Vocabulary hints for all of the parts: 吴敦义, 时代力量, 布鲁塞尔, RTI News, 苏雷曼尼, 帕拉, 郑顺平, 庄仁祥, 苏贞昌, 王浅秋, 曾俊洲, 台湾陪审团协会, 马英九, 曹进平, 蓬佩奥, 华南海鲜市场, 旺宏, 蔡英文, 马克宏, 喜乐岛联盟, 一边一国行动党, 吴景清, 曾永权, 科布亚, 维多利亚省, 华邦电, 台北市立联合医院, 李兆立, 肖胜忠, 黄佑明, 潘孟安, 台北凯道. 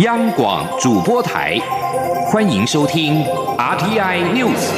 央广主播台，欢迎收听 RTI News。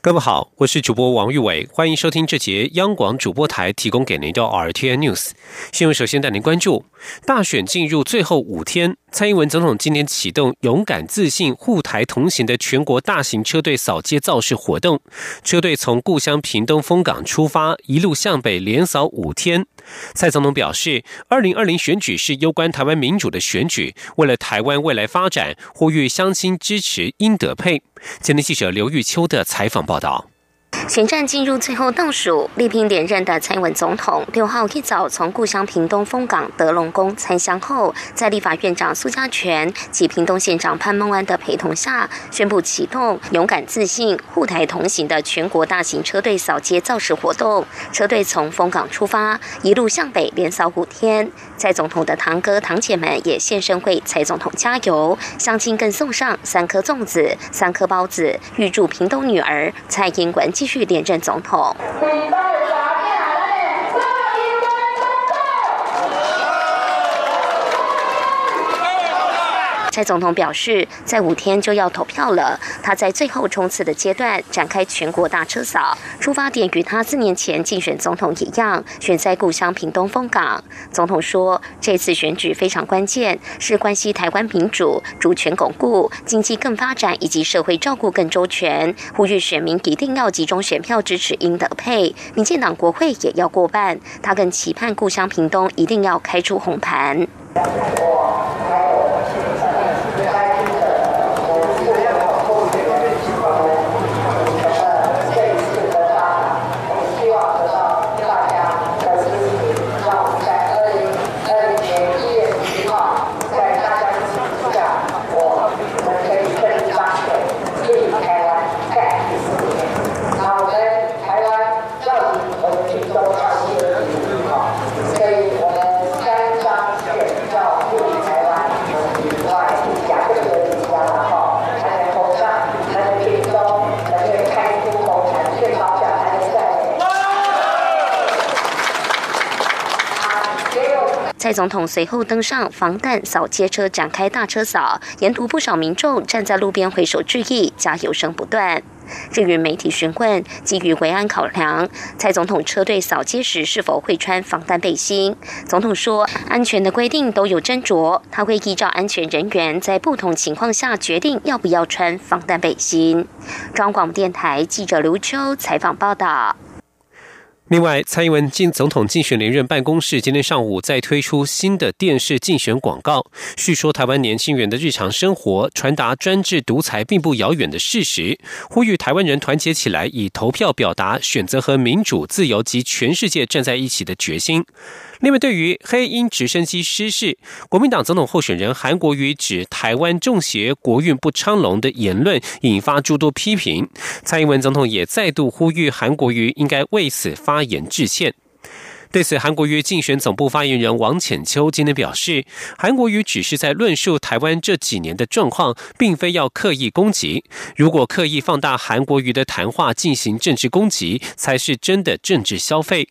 各位好，我是主播王玉伟，欢迎收听这节央广主播台提供给您的 RTI News。新闻首先带您关注：大选进入最后5天。蔡英文总统今天启动勇敢自信护台同行的全国大型车队扫街造势活动，车队从故乡屏东风港出发，一路向北连扫5天。蔡总统表示，2020选举是攸关台湾民主的选举，为了台湾未来发展，呼吁乡亲支持英德配。今天记者刘玉秋的采访报道。选战进入最后倒数，力拼连任的蔡英文总统6号一早从故乡屏东风港德隆宫参香后，在立法院长苏嘉全及屏东县长潘孟安的陪同下，宣布启动勇敢自信护台同行的全国大型车队扫街造势活动。车队从风港出发，一路向北连扫5天。蔡总统的堂哥堂姐们也现身为蔡总统加油，乡亲更送上3颗粽子、3颗包子，预祝屏东女儿蔡英文继续连任总统。蔡总统表示，在5天就要投票了，他在最后冲刺的阶段展开全国大车扫，出发点与他4年前竞选总统一样，选在故乡屏东风港。总统说，这次选举非常关键，是关系台湾民主、主权巩固、经济更发展以及社会照顾更周全，呼吁选民一定要集中选票支持英德配，民进党国会也要过半。他更期盼故乡屏东一定要开出红盘。蔡总统随后登上防弹扫街车，展开大车扫，沿途不少民众站在路边挥手致意，加油声不断。至于媒体询问，基于维安考量，蔡总统车队扫街时是否会穿防弹背心，总统说，安全的规定都有斟酌，他会依照安全人员在不同情况下决定要不要穿防弹背心。中央广播电台记者刘秋采访报道。另外，蔡英文总统竞选连任办公室今天上午再推出新的电视竞选广告，叙说台湾年轻人的日常生活，传达专制独裁并不遥远的事实，呼吁台湾人团结起来，以投票表达选择和民主、自由及全世界站在一起的决心。另外，对于黑鹰直升机失事，国民党总统候选人韩国瑜指台湾中邪、国运不昌隆的言论引发诸多批评，蔡英文总统也再度呼吁韩国瑜应该为此发言致歉。对此，韩国瑜竞选总部发言人王浅秋今天表示，韩国瑜只是在论述台湾这几年的状况，并非要刻意攻击。如果刻意放大韩国瑜的谈话进行政治攻击，才是真的政治消费。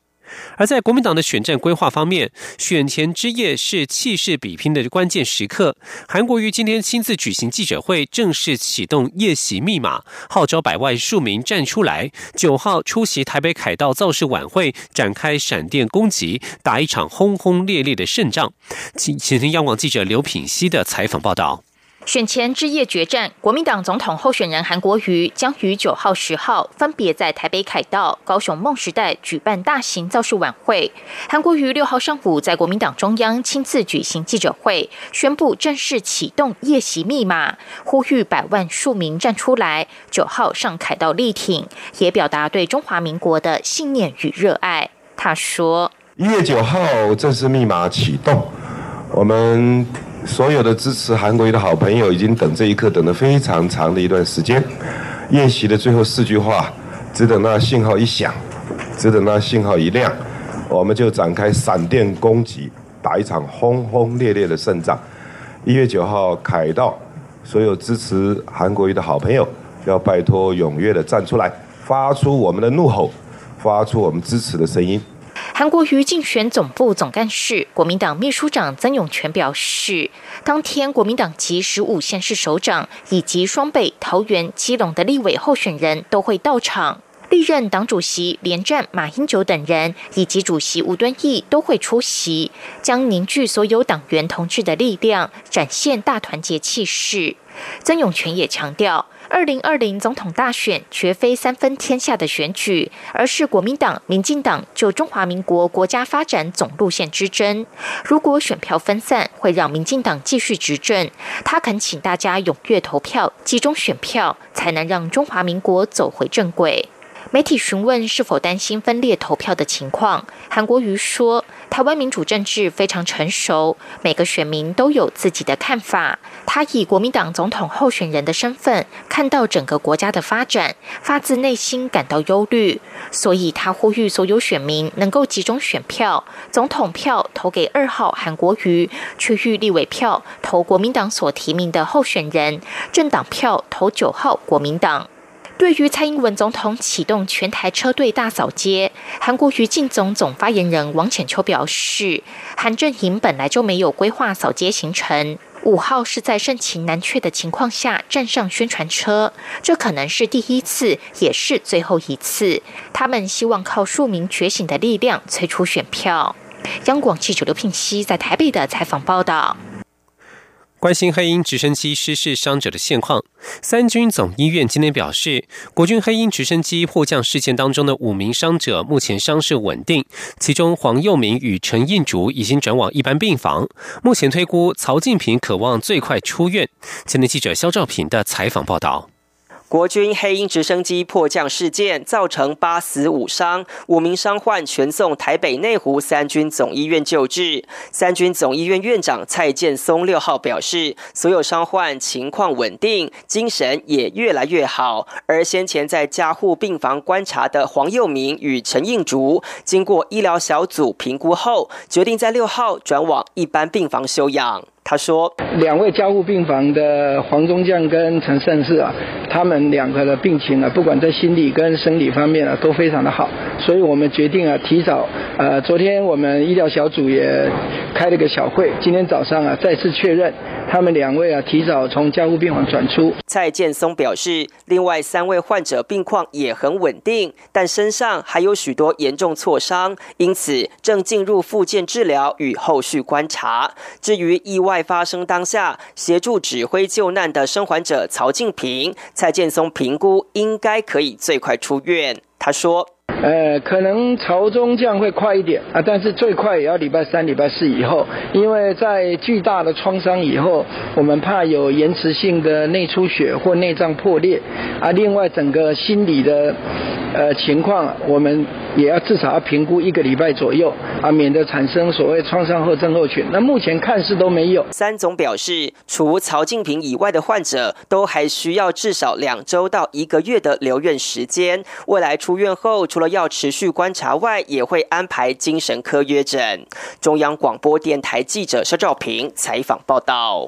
而在国民党的选战规划方面，选前之夜是气势比拼的关键时刻，韩国瑜今天亲自举行记者会，正式启动夜袭密码，号召百万庶民站出来。9号出席台北凯道造势晚会，展开闪电攻击，打一场轰轰烈烈的胜仗。请听央广记者刘品熙的采访报道。选前之夜决战，国民党总统候选人韩国瑜将于9号、10号分别在台北凯道、高雄梦时代举办大型造势晚会。韩国瑜6号上午在国民党中央亲自举行记者会，宣布正式启动夜袭密码，呼吁百万庶民站出来。9号上凯道力挺，也表达对中华民国的信念与热爱。他说：1月9号正式密码启动，我们所有的支持韩国瑜的好朋友已经等这一刻等了非常长的一段时间。夜袭的最后4句话，只等那信号一响，只等那信号一亮，我们就展开闪电攻击，打一场轰轰烈烈的胜仗。1月9号凯道，所有支持韩国瑜的好朋友要拜托踊跃的站出来，发出我们的怒吼，发出我们支持的声音。韩国瑜竞选总部总干事、国民党秘书长曾永权表示，当天国民党籍15县市首长以及双北、桃园、基隆的立委候选人都会到场，历任党主席连战、马英九等人以及主席吴敦义都会出席，将凝聚所有党员同志的力量，展现大团结气势。曾永权也强调，2020总统大选绝非三分天下的选举，而是国民党、民进党就中华民国国家发展总路线之争。如果选票分散，会让民进党继续执政。他恳请大家踊跃投票，集中选票，才能让中华民国走回正轨。媒体询问是否担心分裂投票的情况，韩国瑜说，台湾民主政治非常成熟，每个选民都有自己的看法。他以国民党总统候选人的身份，看到整个国家的发展，发自内心感到忧虑，所以他呼吁所有选民能够集中选票，总统票投给2号韩国瑜，区域立委票投国民党所提名的候选人，政党票投9号国民党。对于蔡英文总统启动全台车队大扫街，韩国瑜竞总总发言人王浅秋表示，韩阵营本来就没有规划扫街行程，5号是在盛情难却的情况下站上宣传车，这可能是第一次，也是最后一次。他们希望靠庶民觉醒的力量催出选票。央广记者刘聘熙在台北的采访报道。关心黑鹰直升机失事伤者的现况，三军总医院今天表示，国军黑鹰直升机迫降事件当中的5名伤者目前伤势稳定，其中黄佑明与陈印竹已经转往一般病房，目前推估曹进平可望最快出院。今天记者肖兆平的采访报道。国军黑鹰直升机迫降事件造成8死5伤，5名伤患全送台北内湖三军总医院救治。三军总医院院长蔡建松6号表示，所有伤患情况稳定，精神也越来越好。而先前在加护病房观察的黄佑明与陈映竹，经过医疗小组评估后，决定在6号转往一般病房休养。他说，2位加护病房的黄宗将跟陈胜士啊，他们2个的病情啊，不管在心理跟生理方面啊，都非常的好，所以我们决定啊，提早昨天我们医疗小组也开了个小会，今天早上啊，再次确认他们2位啊，提早从加护病房转出。蔡建松表示，另外3位患者病况也很稳定，但身上还有许多严重挫伤，因此正进入复健治疗与后续观察。至于意外发生当下，协助指挥救难的生还者曹进平，蔡建松评估应该可以最快出院。他说，可能朝中将会快一点啊，但是最快也要礼拜3、礼拜4以后，因为在巨大的创伤以后，我们怕有延迟性的内出血或内脏破裂啊。另外，整个心理的情况，我们也要至少要评估1个礼拜左右啊，免得产生所谓创伤后症候群。那目前看似都没有。三总表示，除曹进平以外的患者，都还需要至少2周到1个月的留院时间。未来出院后，除了要持续观察外，也会安排精神科约诊。中央广播电台记者肖兆平采访报道。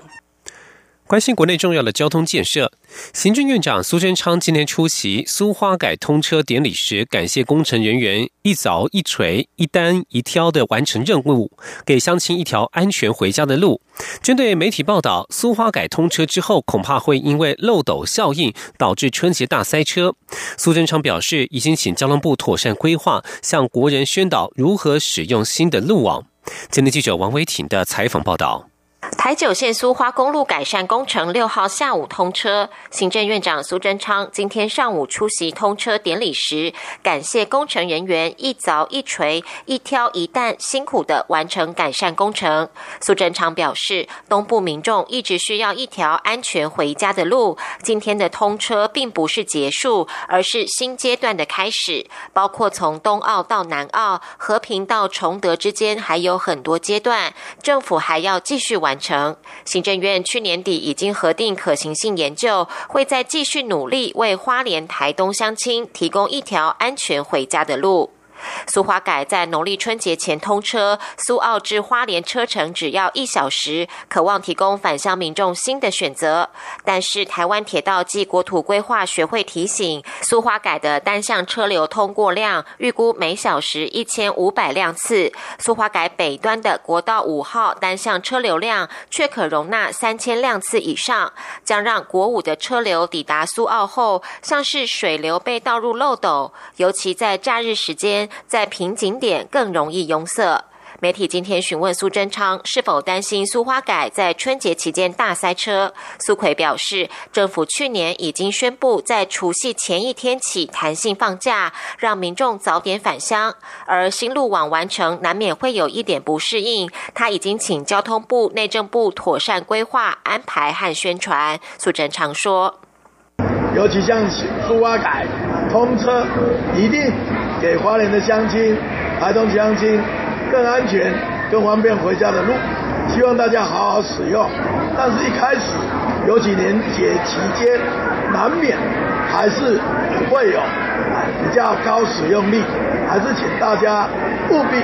关心国内重要的交通建设，行政院长苏贞昌今天出席苏花改通车典礼时，感谢工程人员一凿一锤、一单一挑的完成任务，给乡亲一条安全回家的路。针对媒体报道，苏花改通车之后恐怕会因为漏斗效应导致春节大塞车，苏贞昌表示，已经请交通部妥善规划，向国人宣导如何使用新的路网。今天记者王维婷的采访报道。台九线苏花公路改善工程6号下午通车，行政院长苏贞昌今天上午出席通车典礼时，感谢工程人员一凿一锤、一挑一担辛苦的完成改善工程。苏贞昌表示，东部民众一直需要一条安全回家的路，今天的通车并不是结束，而是新阶段的开始，包括从东澳到南澳、和平到崇德之间还有很多阶段，政府还要继续完成。行政院去年底已经核定可行性研究，会再继续努力为花莲、台东乡亲提供一条安全回家的路。苏花改在农历春节前通车，苏澳至花莲车程只要1小时，渴望提供返乡民众新的选择。但是台湾铁道暨国土规划学会提醒，苏花改的单向车流通过量预估每小时1500辆次，苏花改北端的国道5号单向车流量却可容纳3000辆次以上，将让国5的车流抵达苏澳后，像是水流被倒入漏斗，尤其在假日时间，在瓶颈点更容易拥塞。媒体今天询问苏贞昌是否担心苏花改在春节期间大塞车，苏奎表示，政府去年已经宣布在除夕前一天起弹性放假，让民众早点返乡，而新路网完成难免会有一点不适应，他已经请交通部、内政部妥善规划、安排和宣传。苏贞昌说，尤其像苏花改通车，一定给花莲的乡亲、台东乡亲更安全、更方便回家的路，希望大家好好使用。但是一开始，尤其年节期间，难免还是会有比较高使用率，还是请大家务必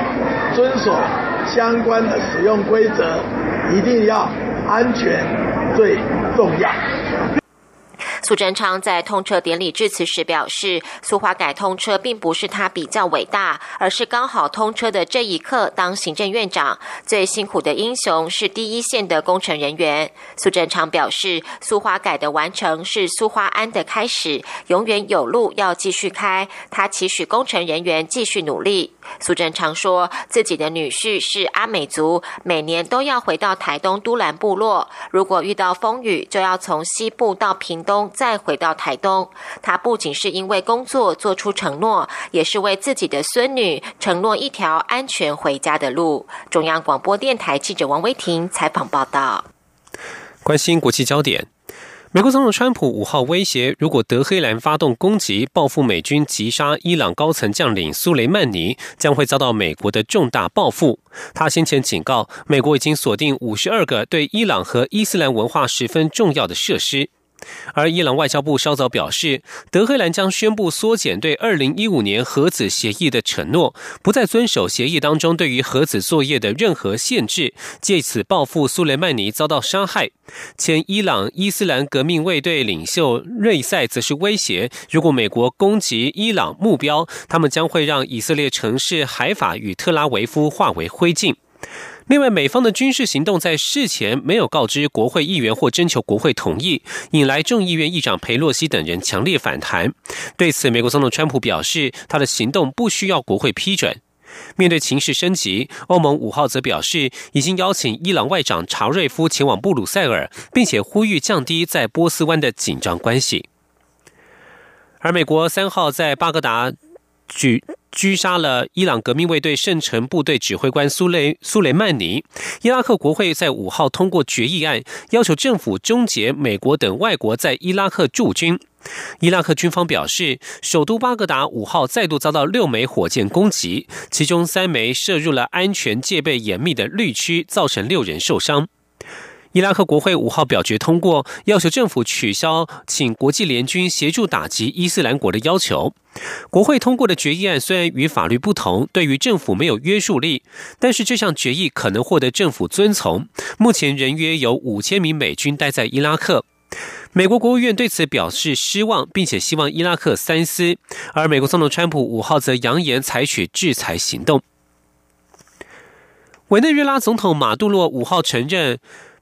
遵守相关的使用规则，一定要安全最重要。苏贞昌在通车典礼致辞时表示，苏花改通车并不是他比较伟大，而是刚好通车的这一刻当行政院长，最辛苦的英雄是第一线的工程人员。苏贞昌表示，苏花改的完成是苏花安的开始，永远有路要继续开，他期许工程人员继续努力。苏贞昌说，自己的女婿是阿美族，每年都要回到台东都兰部落，如果遇到风雨就要从西部到屏东再回到台东。他不仅是因为工作做出承诺，也是为自己的孙女承诺一条安全回家的路。中央广播电台记者王威婷采访报道。关心国际焦点，美国总统川普5号威胁，如果德黑兰发动攻击报复美军击杀伊朗高层将领苏雷曼尼，将会遭到美国的重大报复。他先前警告，美国已经锁定52个对伊朗和伊斯兰文化十分重要的设施。而伊朗外交部稍早表示，德黑兰将宣布缩减对2015年核子协议的承诺，不再遵守协议当中对于核子作业的任何限制，借此报复苏雷曼尼遭到杀害。前伊朗伊斯兰革命卫队领袖瑞塞则是威胁，如果美国攻击伊朗目标，他们将会让以色列城市海法与特拉维夫化为灰烬。另外，美方的军事行动在事前没有告知国会议员或征求国会同意，引来众议院议长佩洛西等人强烈反弹。对此，美国总统川普表示，他的行动不需要国会批准。面对情势升级，欧盟5号则表示，已经邀请伊朗外长查瑞夫前往布鲁塞尔，并且呼吁降低在波斯湾的紧张关系。而美国3号在巴格达狙杀了伊朗革命卫队圣城部队指挥官苏雷曼尼。伊拉克国会在5号通过决议案，要求政府终结美国等外国在伊拉克驻军。伊拉克军方表示，首都巴格达5号再度遭到6枚火箭攻击，其中3枚射入了安全戒备严密的绿区，造成6人受伤。伊拉克国会5号表决通过，要求政府取消请国际联军协助打击伊斯兰国的要求。国会通过的决议案虽然与法律不同，对于政府没有约束力，但是这项决议可能获得政府遵从。目前人约有5000名美军待在伊拉克。美国国务院对此表示失望，并且希望伊拉克三思。而美国总统川普5号则扬言采取制裁行动。委内瑞拉总统马杜洛5号承认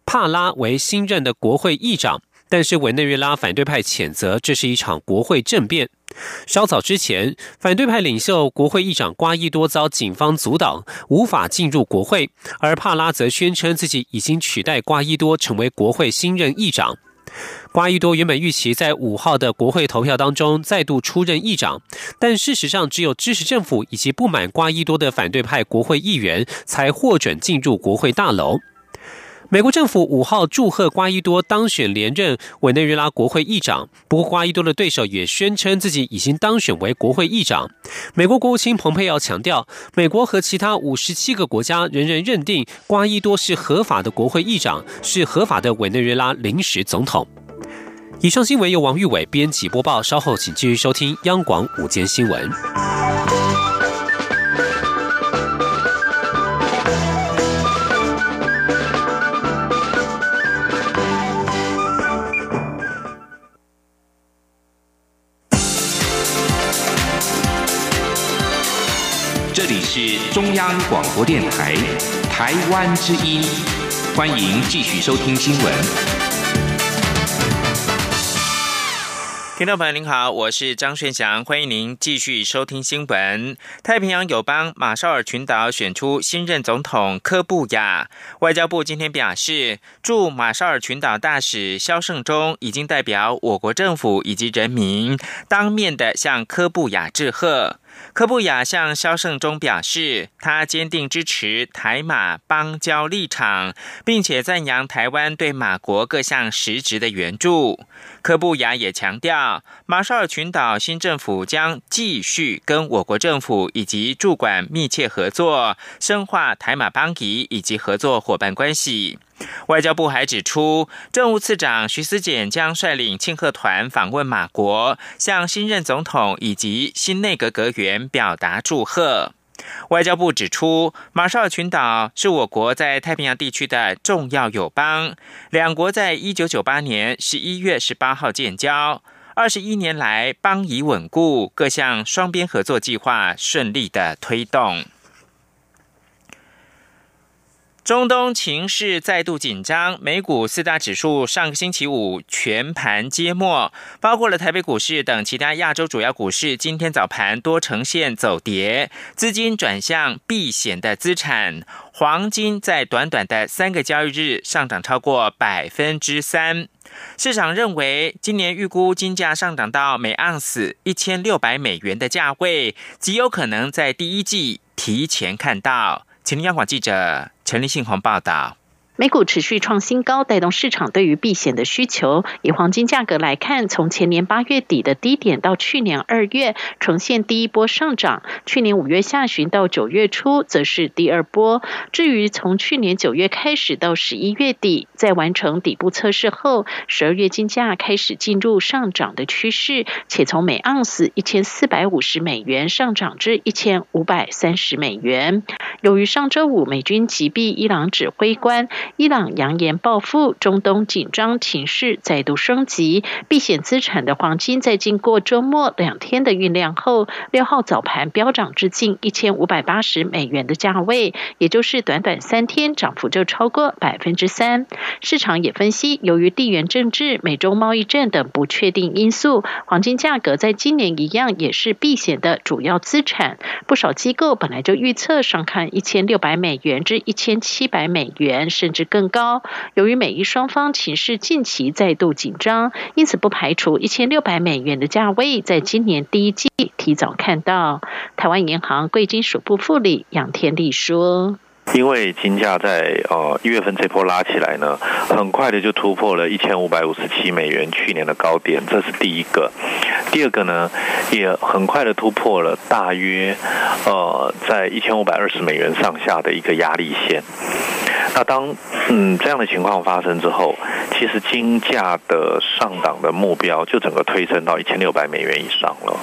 帕拉为新任的国会议长，但是委内瑞拉反对派谴责这是一场国会政变。稍早之前，反对派领袖国会议长瓜伊多遭警方阻挡，无法进入国会，而帕拉则宣称自己已经取代瓜伊多成为国会新任议长。瓜伊多原本预期在5号的国会投票当中再度出任议长，但事实上只有支持政府以及不满瓜伊多的反对派国会议员才获准进入国会大楼。美国政府5号祝贺瓜伊多当选连任委内瑞拉国会议长，不过瓜伊多的对手也宣称自己已经当选为国会议长。美国国务卿蓬佩奥强调，美国和其他57个国家认定瓜伊多是合法的国会议长，是合法的委内瑞拉临时总统。以上新闻由王玉伟编辑播报，稍后请继续收听央广午间新闻。里是中央广播电台，台湾之音，欢迎继续收听新闻。听众朋友您好，我是张顺祥，欢迎您继续收听新闻。太平洋友邦马绍尔群岛选出新任总统科布亚，外交部今天表示，驻马绍尔群岛大使肖胜忠已经代表我国政府以及人民，当面的向科布亚致贺。科布亚向肖胜忠表示，他坚定支持台马邦交立场，并且赞扬台湾对马国各项实质的援助。科布亚也强调，马绍尔群岛新政府将继续跟我国政府以及驻馆密切合作，深化台马邦谊以及合作伙伴关系。外交部还指出，政务次长徐思俭将率领庆贺团访问马国，向新任总统以及新内阁阁员表达祝贺。外交部指出，马绍尔群岛是我国在太平洋地区的重要友邦，两国在1998年11月18号建交，21年来邦谊稳固，各项双边合作计划顺利的推动。中东情势再度紧张，美股四大指数上个星期五全盘皆末，包括了台北股市等其他亚洲主要股市，今天早盘多呈现走跌，资金转向避险的资产。黄金在短短的3个交易日上涨超过 3%， 市场认为今年预估金价上涨到每盎司1600美元的价位，极有可能在第一季提前看到。请央广记者陈立信宏报道。美股持续创新高，带动市场对于避险的需求。以黄金价格来看，从前年8月底的低点到去年2月，呈现第一波上涨；去年5月下旬到9月初，则是第二波。至于从去年9月开始到11月底，在完成底部测试后，12月金价开始进入上涨的趋势，且从每盎司1450美元上涨至1530美元。由于上周五美军击毙伊朗指挥官，伊朗扬言报复，中东紧张情势再度升级，避险资产的黄金在经过周末2天的酝酿后，6号早盘飙涨至近1580美元的价位，也就是短短3天涨幅就超过 3%。 市场也分析，由于地缘政治、美洲贸易战等不确定因素，黄金价格在今年一样也是避险的主要资产。不少机构本来就预测上看1600美元至1700美元甚至更高。由于美伊双方情势近期再度紧张，因此不排除1600美元的价位在今年第一季提早看到。台湾银行贵金属部副理杨天立说，因为金价在1月份这波拉起来呢，很快的就突破了1557美元去年的高点，这是第一个。第二个呢，也很快的突破了大约在1520美元上下的一个压力线。那当这样的情况发生之后，其实金价的上档的目标就整个推升到1600美元以上了。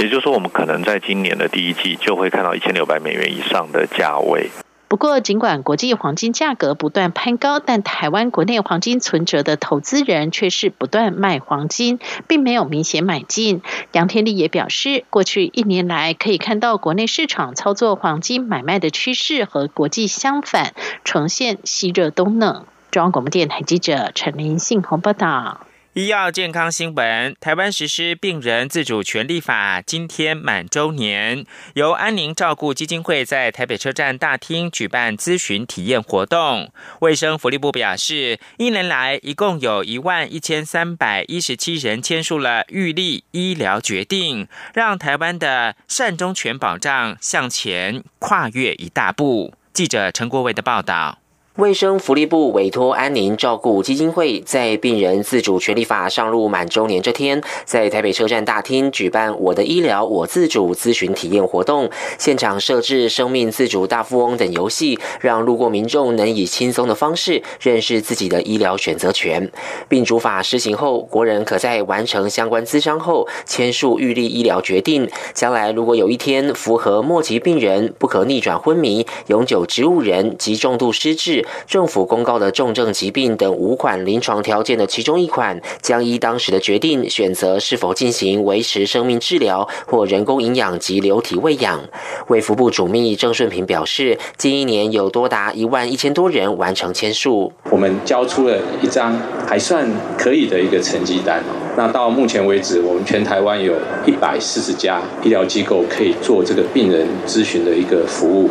也就是说，我们可能在今年的第一季就会看到1600美元以上的价位。不过，尽管国际黄金价格不断攀高，但台湾国内黄金存折的投资人却是不断卖黄金，并没有明显买进。杨天立也表示，过去1年来可以看到国内市场操作黄金买卖的趋势和国际相反，呈现西热东冷。中央广播电台记者陈林信宏报道。医药健康新闻，台湾实施病人自主权利法今天满周年，由安宁照顾基金会在台北车站大厅举办咨询体验活动。卫生福利部表示，1年来一共有11317人签署了预立医疗决定，让台湾的善终全保障向前跨越一大步。记者陈国维的报道。卫生福利部委托安宁照顾基金会在病人自主权利法上路满周年这天，在台北车站大厅举办我的医疗我自主咨询体验活动，现场设置生命自主大富翁等游戏，让路过民众能以轻松的方式认识自己的医疗选择权。病主法施行后，国人可在完成相关咨商后签署预立医疗决定，将来如果有一天符合末期病人、不可逆转昏迷、永久植物人及重度失智示，政府公告的重症疾病等5款临床条件的其中1款，将依当时的决定选择是否进行维持生命治疗或人工营养及流体喂养。卫福部主秘郑顺平表示，近1年有多达11000多人完成签署。我们交出了一张还算可以的一个成绩单。那到目前为止，我们全台湾有140家医疗机构可以做这个病人咨询的一个服务。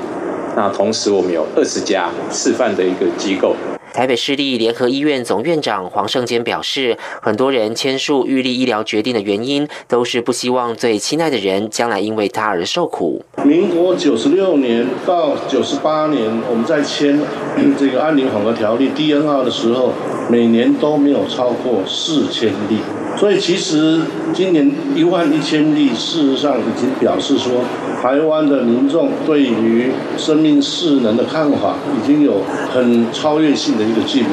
那同时，我们有20家示范的一个机构。台北市立联合医院总院长黄胜坚表示，很多人签署预立医疗决定的原因，都是不希望最亲爱的人将来因为他而受苦。民国96年到98年，我们在签这个安宁缓和条例第2号的时候，每年都没有超过4000例。所以其实今年11000例，事实上已经表示说，台湾的民众对于生命势能的看法已经有很超越性的一个进步。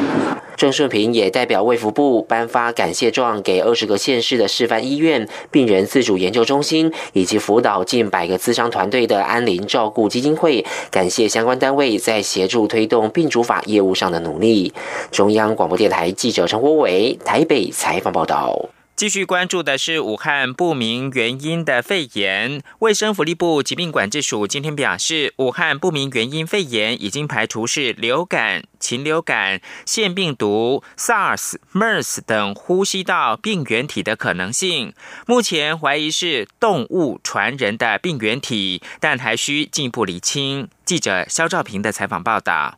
郑顺平也代表卫福部颁发感谢状给20个县市的示范医院、病人自主研究中心以及辅导近100个咨商团队的安宁照顾基金会，感谢相关单位在协助推动病主法业务上的努力。中央广播电台记者陈国伟台北采访报道。继续关注的是武汉不明原因的肺炎。卫生福利部疾病管制署今天表示，武汉不明原因肺炎已经排除是流感、禽流感、腺病毒、SARS、MERS 等呼吸道病原体的可能性，目前怀疑是动物传人的病原体，但还需进一步厘清。记者肖兆平的采访报道。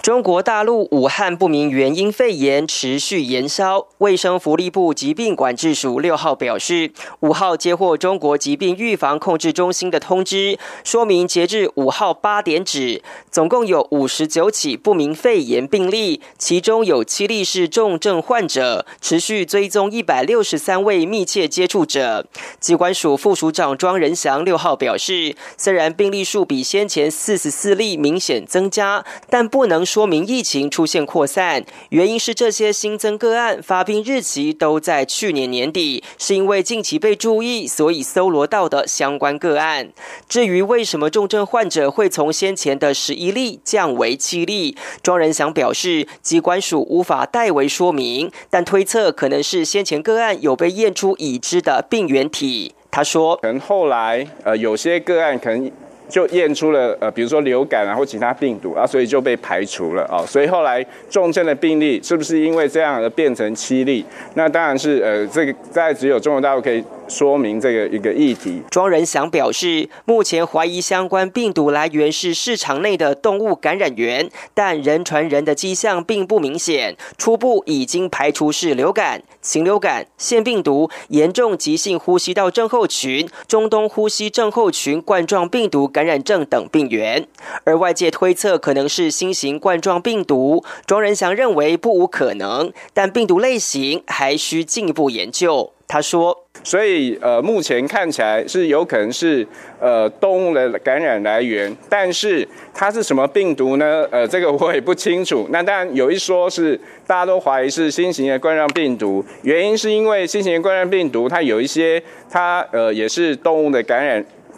中国大陆武汉不明原因肺炎持续延烧，卫生福利部疾病管制署6号表示，5号接获中国疾病预防控制中心的通知，说明截至5号8点止，总共有59起不明肺炎病例，其中有7例是重症患者，持续追踪163位密切接触者。疾管署副署长庄仁祥6号表示，虽然病例数比先前44例明显增加，但不能说明疫情出现扩散，原因是这些新增个案发病日期都在去年年底，是因为近期被注意，所以搜罗到的相关个案。至于为什么重症患者会从先前的11例降为7例，庄仁祥表示，疾管署无法代为说明，但推测可能是先前个案有被验出已知的病原体。他说，可能后来有些个案可能就验出了比如说流感啊或其他病毒啊，所以就被排除了所以后来重症的病例是不是因为这样而变成7例？那当然是这个大概只有中国大陆可以说明这个一个议题。庄仁祥表示，目前怀疑相关病毒来源是市场内的动物感染源，但人传人的迹象并不明显，初步已经排除是流感、禽流感、腺病毒、严重急性呼吸道症候群、中东呼吸症候群冠状病毒感染症等病源，而外界推测可能是新型冠状病毒。庄仁祥认为不无可能，但病毒类型还需进一步研究。他说，所以目前看起来是有可能是动物的感染来源，但是它是什么病毒呢？这个我也不清楚。那当然有一说是大家都怀疑是新型的冠状病毒，原因是因为新型的冠状病毒它有一些它也是动物的感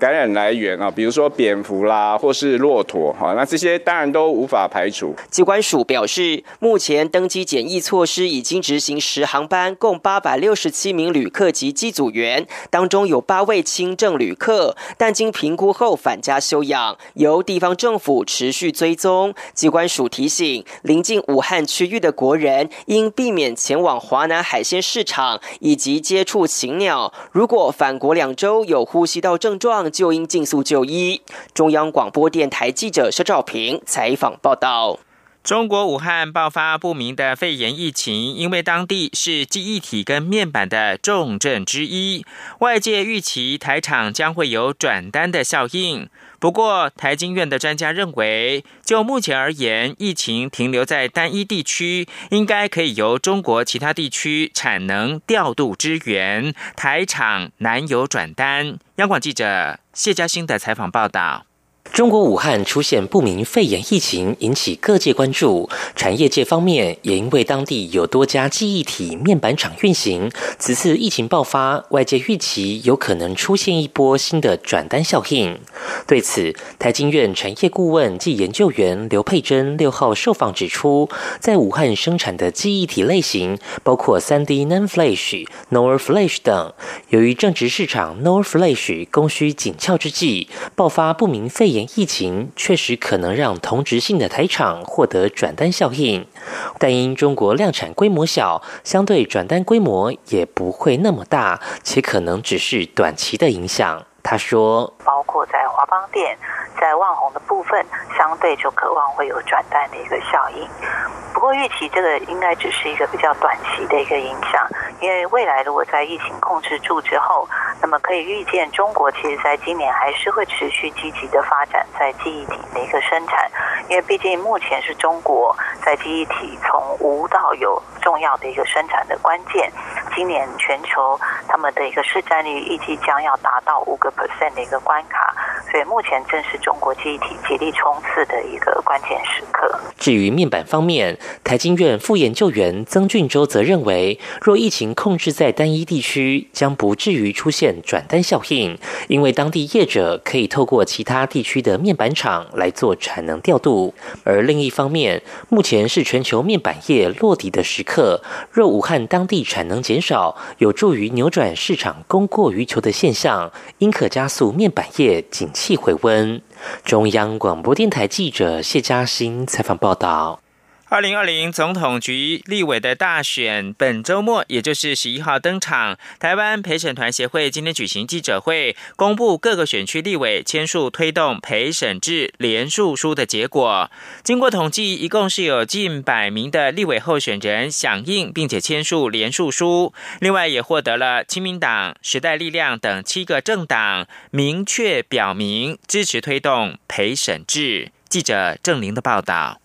染来源啊，比如说蝙蝠啦，或是骆驼哈，那这些当然都无法排除。疾管署表示，目前登机检疫措施已经执行10航班，共867名旅客及机组员，当中有8位轻症旅客，但经评估后返家休养，由地方政府持续追踪。疾管署提醒，临近武汉区域的国人应避免前往华南海鲜市场以及接触禽鸟，如果返国2周有呼吸道症状，就应尽速就医。中央广播电台记者肖兆平采访报道。中国武汉爆发不明的肺炎疫情，因为当地是记忆体跟面板的重镇之一，外界预期台厂将会有转单的效应。不过，台经院的专家认为，就目前而言，疫情停留在单一地区，应该可以由中国其他地区产能调度支援，台厂难有转单。央广记者谢嘉欣的采访报道。中国武汉出现不明肺炎疫情，引起各界关注。产业界方面也因为当地有多家记忆体面板厂运行，此次疫情爆发，外界预期有可能出现一波新的转单效应。对此，台经院产业顾问暨研究员刘佩珍6号受访指出，在武汉生产的记忆体类型包括 3D NAND Flash、NOR Flash 等。由于正值市场 NOR Flash 供需紧俏之际，爆发不明肺炎疫情确实可能让同质性的台厂获得转单效应，但因中国量产规模小，相对转单规模也不会那么大，且可能只是短期的影响。他说，包括在华邦电、在旺宏的部分，相对就渴望会有转单的一个效应。不过预期这个应该只是一个比较短期的一个影响，因为未来如果在疫情控制住之后，那么可以预见中国其实在今年还是会持续积极的发展在记忆体的一个生产，因为毕竟目前是中国在记忆体从无到有重要的一个生产的关键。今年全球他们的一个市占率预计将要达到5% 的一个关卡，所以目前正是中国记忆体极力冲刺的一个关键时刻。至于面板方面，台经院副研究员曾俊洲则认为，若疫情控制在单一地区，将不至于出现转单效应，因为当地业者可以透过其他地区的面板厂来做产能调度。而另一方面，目前是全球面板业落底的时刻，若武汉当地产能减少，有助于扭转市场供过于求的现象，因可加速面板业景气回温。中央广播电台记者谢嘉欣采访报道。2020总统及立委的大选本周末，也就是11号登场。台湾陪审团协会今天举行记者会，公布各个选区立委签署推动陪审制联署书的结果。经过统计，一共是有近100名的立委候选人响应并且签署联署书。另外也获得了亲民党、时代力量等7个政党明确表明支持推动陪审制。记者郑玲的报道。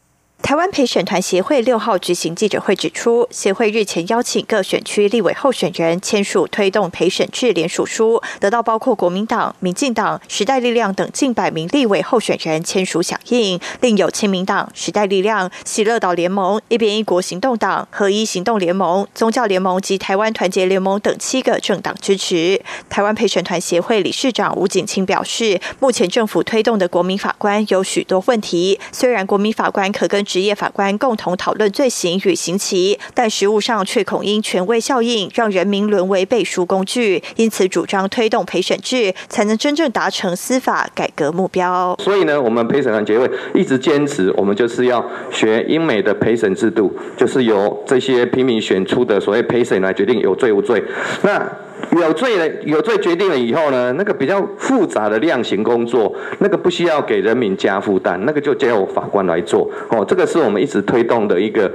台湾陪审团协会6号举行记者会指出，协会日前邀请各选区立委候选人签署推动陪审制联署书，得到包括国民党、民进党、时代力量等近100名立委候选人签署响应，另有亲民党、时代力量、喜乐岛联盟、一边一国行动党、合一行动联盟、宗教联盟及台湾团结联盟等7个政党支持。台湾陪审团协会理事长吴景清表示，目前政府推动的国民法官有许多问题，虽然国民法官可跟职业法官共同讨论罪行与刑期，但实务上却恐因权威效应让人民沦为背书工具，因此主张推动陪审制才能真正达成司法改革目标。所以呢，我们陪审团协会一直坚持，我们就是要学英美的陪审制度，就是由这些平民选出的所谓陪审来决定有罪无罪。那有罪决定了以后呢，那个比较复杂的量刑工作，那个不需要给人民加负担，那个就交由法官来做。这个是我们一直推动的一个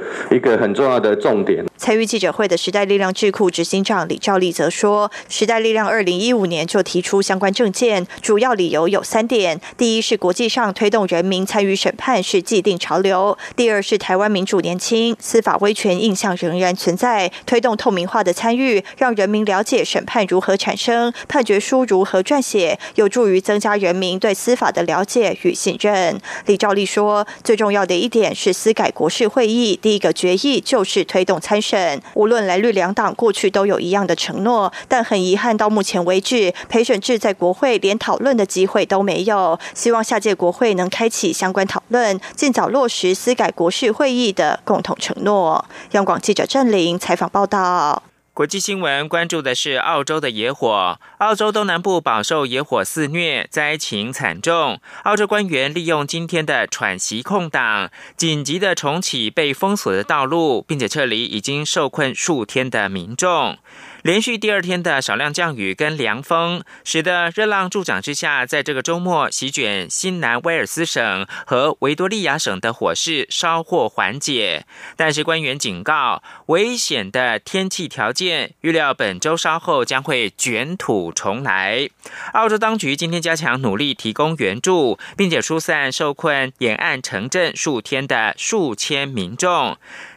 很重要的重点。参与记者会的时代力量智库执行长李兆立则说，时代力量2015年就提出相关政见，主要理由有3点：第一是国际上推动人民参与审判是既定潮流；第二是台湾民主年轻，司法威权印象仍然存在，推动透明化的参与，让人民了解审判如何产生，判决书如何撰写，有助于增加人民对司法的了解与信任。李兆立说，最重要的一点是司改国是会议第1个决议就是推动参审。无论蓝绿两党过去都有一样的承诺，但很遗憾到目前为止，陪审制在国会连讨论的机会都没有。希望下届国会能开启相关讨论，尽早落实司改国是会议的共同承诺。央广记者郑玲采访报道。国际新闻关注的是澳洲的野火。澳洲东南部饱受野火肆虐，灾情惨重。澳洲官员利用今天的喘息空档，紧急的重启被封锁的道路，并且撤离已经受困数天的民众。连续第2天的少量降雨跟凉风，使得热浪助长之下，在这个周末席卷新南威尔斯省和维多利亚省的火势稍获缓解，但是官员警告，危险的天气条件预料本周稍后将会卷土重来。澳洲当局今天加强努力提供援助，并且疏散受困沿岸城镇数天的数千民众。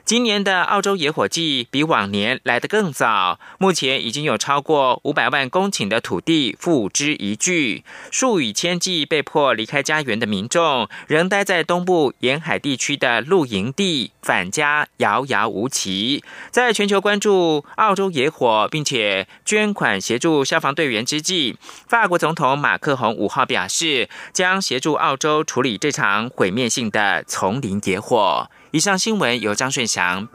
今年的澳洲野火季比往年来得更早，目前已经有超过500万公顷的土地付之一炬，数以千计被迫离开家园的民众仍待在东部沿海地区的露营地，返家遥遥无期。在全球关注澳洲野火并且捐款协助消防队员之际，法国总统马克宏5号表示，将协助澳洲处理这场毁灭性的丛林野火。以上新闻由张顺祥